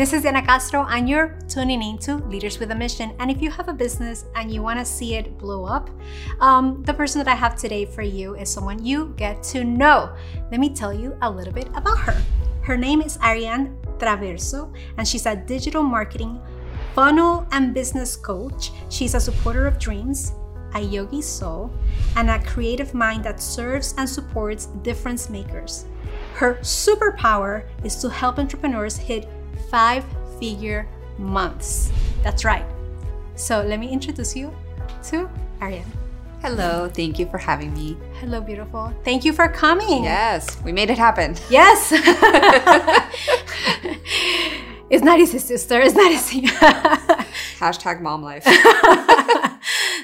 This is Ana Castro, and you're tuning into Leaders with a Mission. And if you have a business and you want to see it blow up, the person that I have today for you is someone you get to know. Let me tell you a little bit about her. Her name is Adriane Traverso, and she's a digital marketing, funnel, and business coach. She's a supporter of dreams, a yogi soul, and a creative mind that serves and supports difference makers. Her superpower is to help entrepreneurs hit five-figure months. That's right. So let me introduce you to Adriane. Hello, thank you for having me. Hello, beautiful. Thank you for coming. Yes, we made it happen. Yes. It's not easy, sister. It's not easy. Hashtag mom life.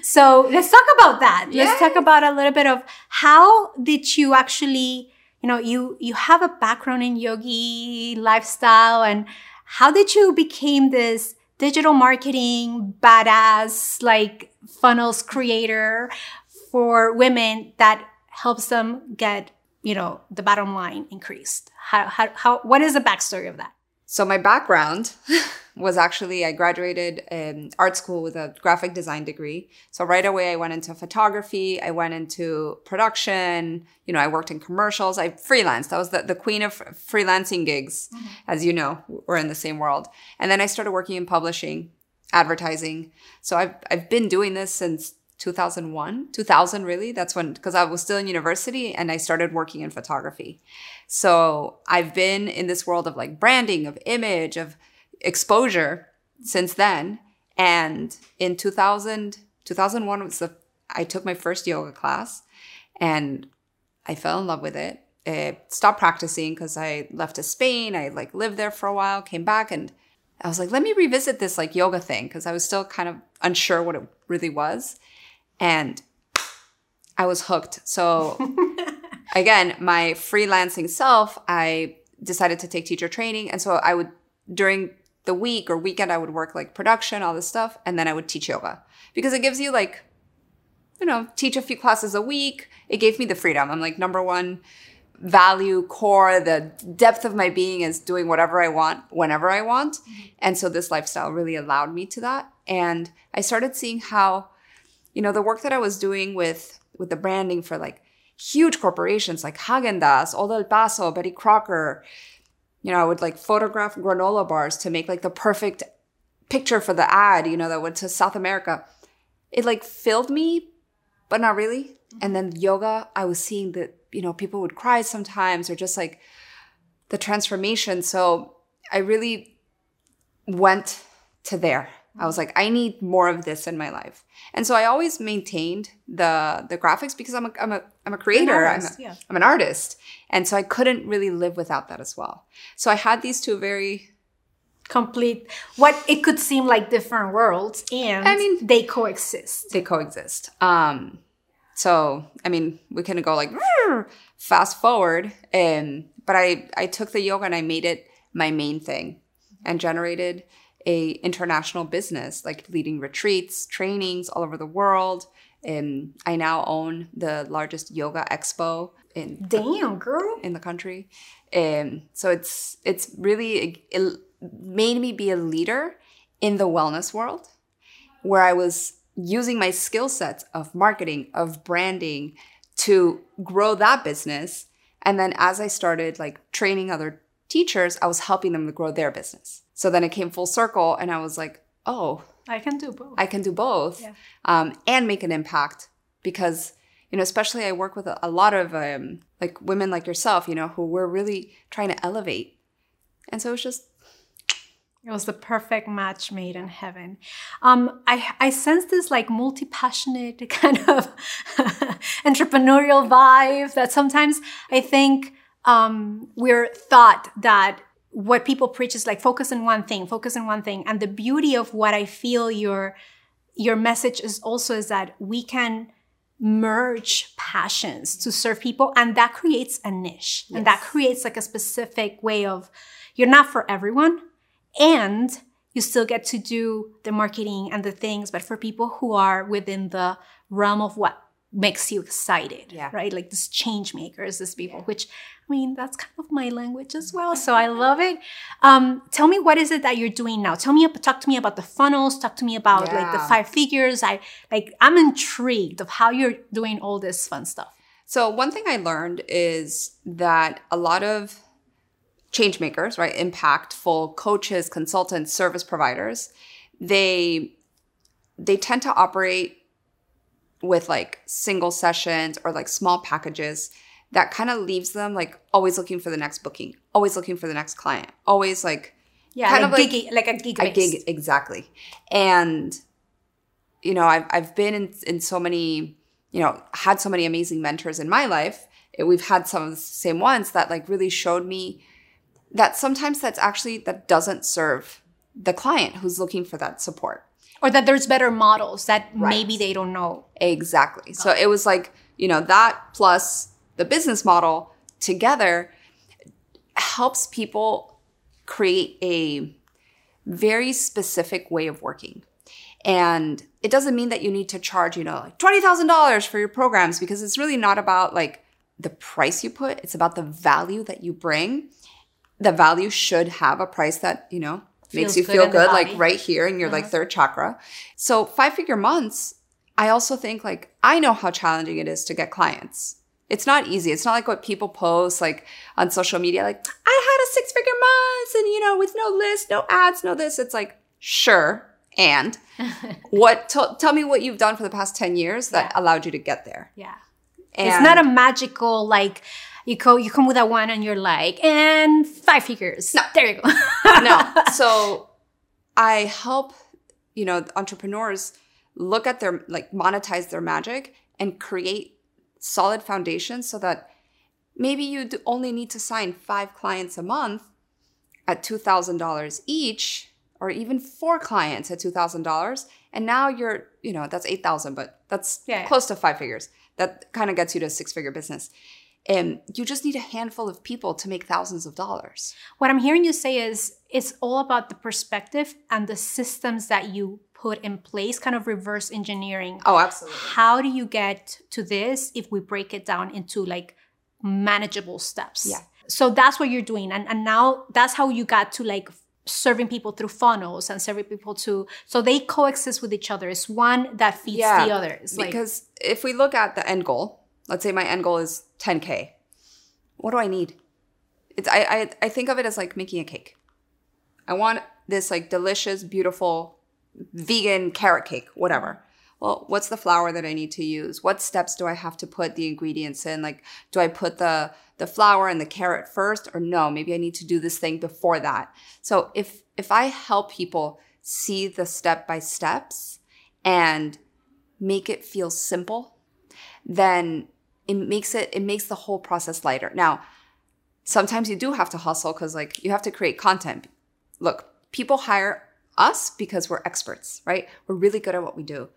So let's talk about that. Yay. Let's talk about a little bit of how did you actually, you know, you have a background in yogi lifestyle, and how did you become this digital marketing badass, like funnels creator for women that helps them get, you know, the bottom line increased? How what is the backstory of that? So my background was actually, I graduated art school with a graphic design degree. So right away, I went into photography. I went into production. You know, I worked in commercials. I freelanced. I was the queen of freelancing gigs. Mm-hmm. As you know, we're in the same world. And then I started working in publishing, advertising. So I've been doing this since 2000 really. That's when, because I was still in university and I started working in photography. So I've been in this world of like branding, of image, of exposure since then. And in 2001 was I took my first yoga class and I fell in love with it. I stopped practicing because I left to Spain. I like lived there for a while, came back, and I was like, let me revisit this like yoga thing, because I was still kind of unsure what it really was. And I was hooked. So again, my freelancing self, I decided to take teacher training. And so I would, during the week or weekend, I would work like production, all this stuff. And then I would teach yoga, because it gives you like, you know, teach a few classes a week. It gave me the freedom. I'm like, number one value, core, the depth of my being is doing whatever I want, whenever I want. And so this lifestyle really allowed me to that. And I started seeing how, you know, the work that I was doing with the branding for like huge corporations like Hagen-Dazs, Old El Paso, Betty Crocker, you know, I would like photograph granola bars to make like the perfect picture for the ad, you know, that went to South America. It like filled me, but not really. And then yoga, I was seeing that, you know, people would cry sometimes, or just like the transformation. So I really went to there. I was like, I need more of this in my life. And so I always maintained the graphics, because I'm a creator. I'm an artist. And so I couldn't really live without that as well. So I had these two very complete, what it could seem like different worlds, and I mean, they coexist. They coexist. So I mean, we can go like fast forward. But I took the yoga and I made it my main thing, and generated a international business, like leading retreats, trainings all over the world. And I now own the largest yoga expo in the country. And so it's really, it made me be a leader in the wellness world, where I was using my skill sets of marketing, of branding, to grow that business. And then as I started like training other teachers, I was helping them to grow their business. So then it came full circle, and I was like, oh, I can do both. I can do both, yeah. And make an impact, because, you know, especially I work with a lot of like women like yourself, you know, who were really trying to elevate. And so it was the perfect match made in heaven. I sense this like multi-passionate kind of entrepreneurial vibe that sometimes I think we're thought that what people preach is like, focus on one thing. And the beauty of what I feel your message is also is that we can merge passions to serve people, and that creates a niche. Yes. And that creates like a specific way of, you're not for everyone, and you still get to do the marketing and the things, but for people who are within the realm of what makes you excited, right? Like these change makers, these people, which, I mean, that's kind of my language as well. So I love it. Tell me, what is it that you're doing now? Talk to me about the funnels. Talk to me about like the 5 figures. I'm intrigued of how you're doing all this fun stuff. So one thing I learned is that a lot of change makers, right? Impactful coaches, consultants, service providers, they tend to operate with like single sessions or like small packages that kind of leaves them like always looking for the next booking, always looking for the next client, always like kind of like a gig. Exactly. And, you know, I've been in so many, you know, had so many amazing mentors in my life. We've had some of the same ones that like really showed me that sometimes that's actually, that doesn't serve the client who's looking for that support. Or that there's better models that maybe they don't know. Exactly. So it was like, you know, that plus the business model together helps people create a very specific way of working. And it doesn't mean that you need to charge, you know, like $20,000 for your programs, because it's really not about like the price you put. It's about the value that you bring. The value should have a price that, you know, makes you feel good, like right here in your like third chakra. So 5-figure months, I also think like, I know how challenging it is to get clients. It's not easy. It's not like what people post like on social media, like I had a 6-figure month and, you know, with no list, no ads, no this. It's like, sure. And what, tell me what you've done for the past 10 years that allowed you to get there. Yeah. And it's not a magical, like, you come with a one and you're like, and 5 figures. No. There you go. So I help, you know, entrepreneurs look at their, like, monetize their magic and create solid foundations so that maybe you only need to sign 5 clients a month at $2,000 each, or even 4 clients at $2,000. And now you're, you know, that's 8,000, but that's close to 5 figures. That kind of gets you to a 6-figure business. And you just need a handful of people to make thousands of dollars. What I'm hearing you say is it's all about the perspective and the systems that you put in place, kind of reverse engineering. Oh, absolutely. How do you get to this if we break it down into like manageable steps? Yeah. So that's what you're doing. And now that's how you got to like serving people through funnels and serving people to, so they coexist with each other. It's one that feeds the other. It's because like, if we look at the end goal, let's say my end goal is 10K. What do I need? It's I think of it as like making a cake. I want this like delicious, beautiful, vegan carrot cake, whatever. Well, what's the flour that I need to use? What steps do I have to put the ingredients in? Like, do I put the flour and the carrot first? Or no, maybe I need to do this thing before that. So if I help people see the step-by-steps and make it feel simple, then it makes the whole process lighter. Now, sometimes you do have to hustle because like you have to create content. Look, people hire us because we're experts, right? We're really good at what we do.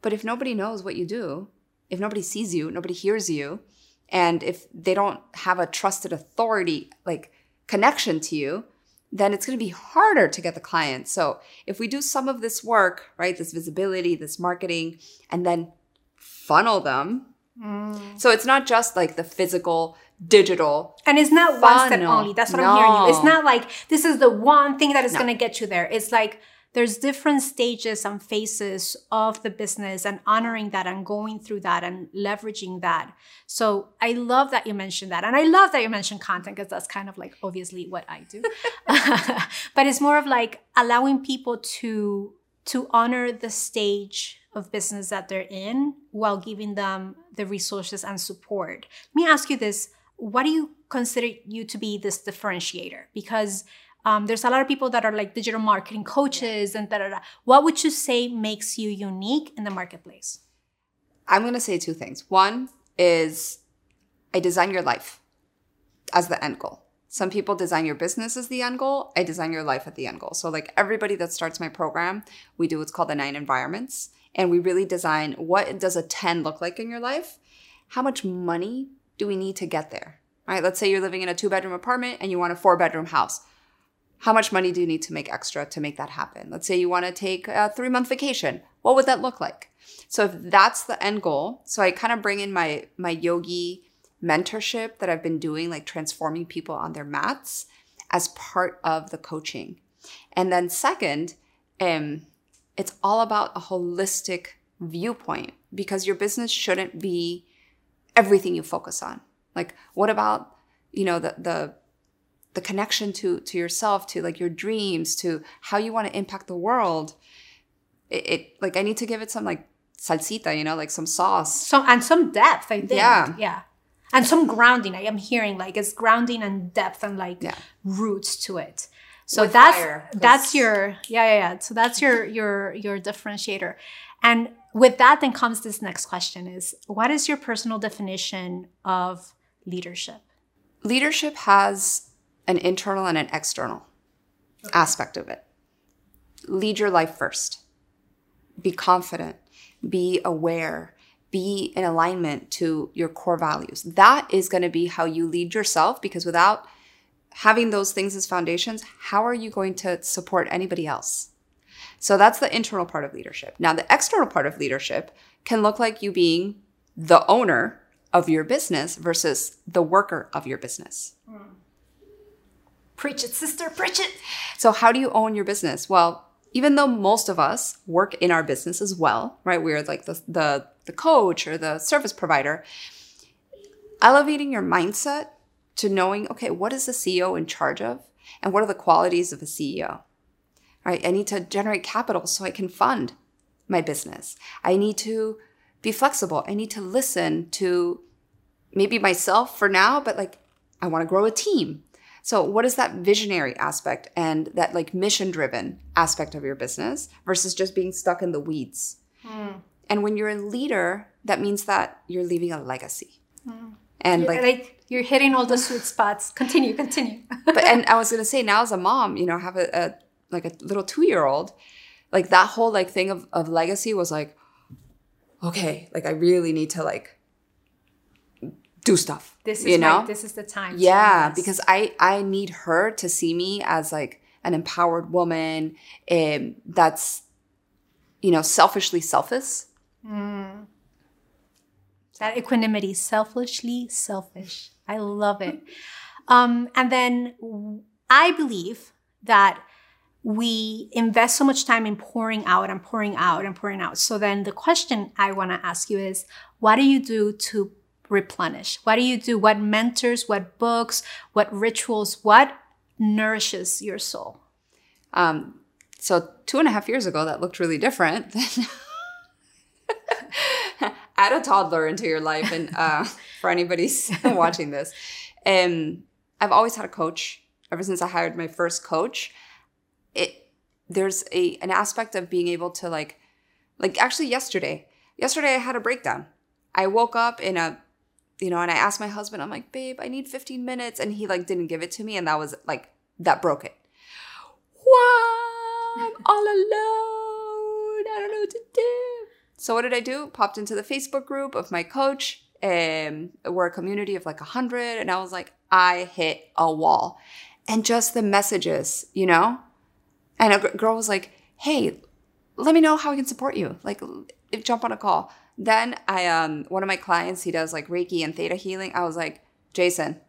But if nobody knows what you do, if nobody sees you, nobody hears you, and if they don't have a trusted authority, like connection to you, then it's going to be harder to get the client. So if we do some of this work, right, this visibility, this marketing, and then funnel them. So it's not just like the physical, digital. And it's not one step only. That's what I'm hearing you. It's not like this is the one thing that is going to get you there. It's like there's different stages and phases of the business and honoring that and going through that and leveraging that. So I love that you mentioned that. And I love that you mentioned content because that's kind of like obviously what I do. But it's more of like allowing people to honor the stage of business that they're in while giving them the resources and support. Let me ask you this. What do you consider you to be this differentiator? Because there's a lot of people that are like digital marketing coaches and da-da-da. What would you say makes you unique in the marketplace? I'm going to say 2 things. One is I design your life as the end goal. Some people design your business as the end goal. I design your life at the end goal. So like everybody that starts my program, we do what's called the 9 environments. And we really design, what does a 10 look like in your life? How much money do we need to get there? All right, let's say you're living in a 2-bedroom apartment and you want a 4-bedroom house. How much money do you need to make extra to make that happen? Let's say you want to take a 3-month vacation. What would that look like? So if that's the end goal, so I kind of bring in my yogi mentorship that I've been doing, like transforming people on their mats as part of the coaching. And then second, it's all about a holistic viewpoint, because your business shouldn't be everything you focus on. Like, what about, you know, the connection to yourself, to like your dreams, to how you want to impact the world. It like I need to give it some like salsita, you know, like some sauce. So, and some depth, I think. Yeah. And some grounding. I am hearing like it's grounding and depth and like roots to it. So with that's fire. That's your So that's your differentiator. And with that then comes this next question is, what is your personal definition of leadership? Leadership has an internal and an external aspect of it. Lead your life first. Be confident, be aware, be in alignment to your core values. That is going to be how you lead yourself, because without having those things as foundations, how are you going to support anybody else? So that's the internal part of leadership. Now, the external part of leadership can look like you being the owner of your business versus the worker of your business. Mm. Preach it, sister, preach it. So how do you own your business? Well, even though most of us work in our business as well, right? We're like the coach or the service provider. Elevating your mindset to knowing, okay, what is the CEO in charge of? And what are the qualities of a CEO? All right, I need to generate capital so I can fund my business. I need to be flexible. I need to listen to maybe myself for now, but like I want to grow a team. So what is that visionary aspect and that like mission-driven aspect of your business versus just being stuck in the weeds? Mm. And when you're a leader, that means that you're leaving a legacy. Mm. And like you're hitting all the sweet spots. Continue. But and I was going to say, now as a mom, you know, I have a like a little 2-year-old, like that whole like thing of legacy was like, okay, like I really need to like do stuff. This is, you know? Right. This is the time. Yeah, because I need her to see me as like an empowered woman that's, you know, selfishly selfless. Mm. That equanimity, selfishly selfish. I love it. And then I believe that we invest so much time in pouring out. So then the question I want to ask you is, what do you do to replenish? What do you do? What mentors, what books, what rituals, what nourishes your soul? So 2.5 years ago, that looked really different. Add a toddler into your life. And for anybody watching this, I've always had a coach. Ever since I hired my first coach, there's an aspect of being able to like actually yesterday I had a breakdown. I woke up in a, you know, and I asked my husband, I'm like, babe, I need 15 minutes. And he like didn't give it to me. And that was like, that broke it. Wow, I'm all alone. I don't know what to do. So what did I do? Popped into the Facebook group of my coach. We're a community of like 100. And I was like, I hit a wall. And just the messages, you know? And a girl was like, hey, let me know how I can support you. Like, jump on a call. Then I, one of my clients, he does like Reiki and Theta healing. I was like, Jason,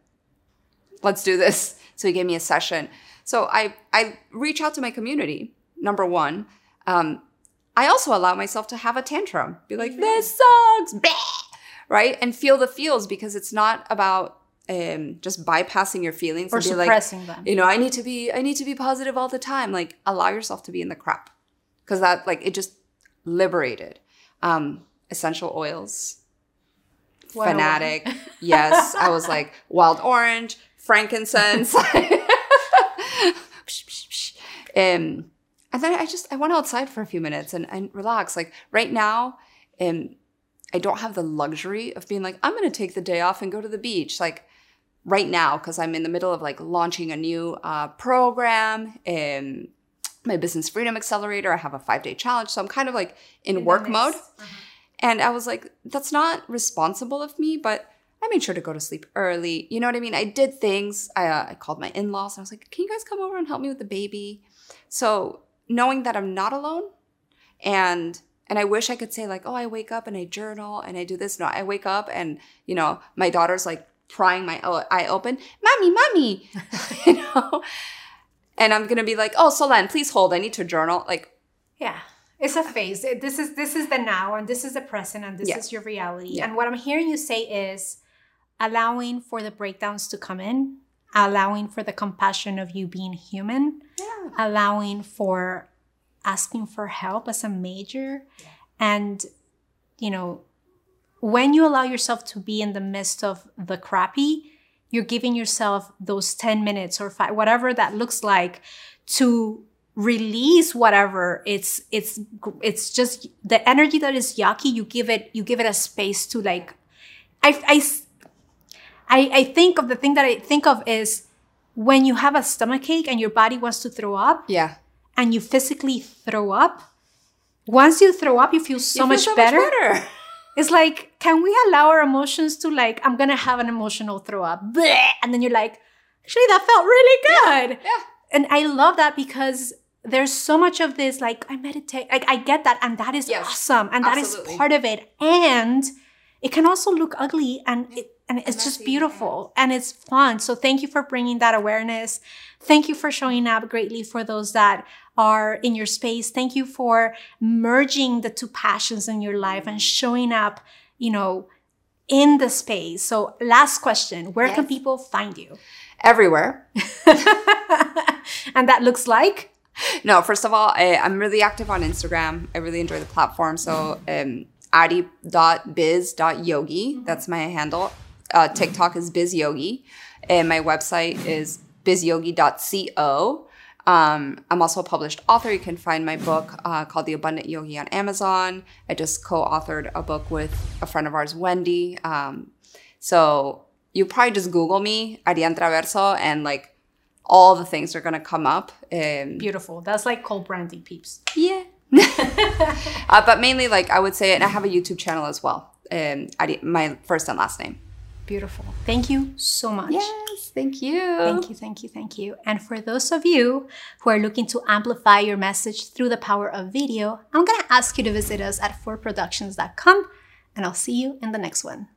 let's do this. So he gave me a session. So I reach out to my community, number one. I also allow myself to have a tantrum, be like, this sucks, right? And feel the feels, because it's not about just bypassing your feelings. Or and be suppressing like, them. You know, I need to be positive all the time. Like, allow yourself to be in the crap, because that like, it just liberated. Essential oils, wild fanatic. Orange. Yes, I was like wild orange, frankincense. And then I went outside for a few minutes and relaxed. Like right now, I don't have the luxury of being like, I'm going to take the day off and go to the beach. Like right now, because I'm in the middle of like launching a new program and my Business Freedom Accelerator. I have a 5-day challenge. So I'm kind of like in work mode. Uh-huh. And I was like, that's not responsible of me, but I made sure to go to sleep early. You know what I mean? I did things. I called my in-laws and I was like, can you guys come over and help me with the baby? So knowing that I'm not alone and And I wish I could say like, oh, I wake up and I journal and I do this. No, I wake up and, you know, my daughter's like prying my eye open. Mommy, mommy, you know? And I'm going to be like, oh, Solan, please hold. I need to journal. Like, yeah, it's a phase. This is the now, and this is the present, and this is your reality. Yeah. And what I'm hearing you say is allowing for the breakdowns to come in, allowing for the compassion of you being human, allowing for asking for help as a major. Yeah. And, you know, when you allow yourself to be in the midst of the crappy, you're giving yourself those 10 minutes or 5, whatever that looks like, to release whatever. It's just the energy that is yucky. You give it a space to, like, I think of the thing that I think of is when you have a stomachache and your body wants to throw up. Yeah. And you physically throw up. Once you throw up, you feel so much better. It's like, can we allow our emotions to, like, I'm going to have an emotional throw up. Bleh! And then you're like, actually, that felt really good. Yeah. And I love that, because there's so much of this, like, I meditate. Like, I get that. And that is awesome. And that is part of it. And it can also look ugly. And it's just beautiful. And it's fun. So thank you for bringing that awareness. Thank you for showing up greatly for those that are in your space. Thank you for merging the two passions in your life and showing up, you know, in the space. So last question, where can people find you? Everywhere. And that looks like? No, first of all, I'm really active on Instagram. I really enjoy the platform. So addy.biz.yogi, that's my handle. TikTok is bizyogi. And my website is bizyogi.co. I'm also a published author. You can find my book called The Abundant Yogi on Amazon. I just co-authored a book with a friend of ours, Wendy. So you probably just Google me, Adriane Traverso, and like all the things are going to come up. Beautiful. That's like cold branding, peeps. Yeah. But mainly, like, I would say, and I have a YouTube channel as well. My first and last name. Beautiful. Thank you so much. Yes, thank you. Thank you, thank you, thank you. And for those of you who are looking to amplify your message through the power of video, I'm going to ask you to visit us at FourProductions.com, and I'll see you in the next one.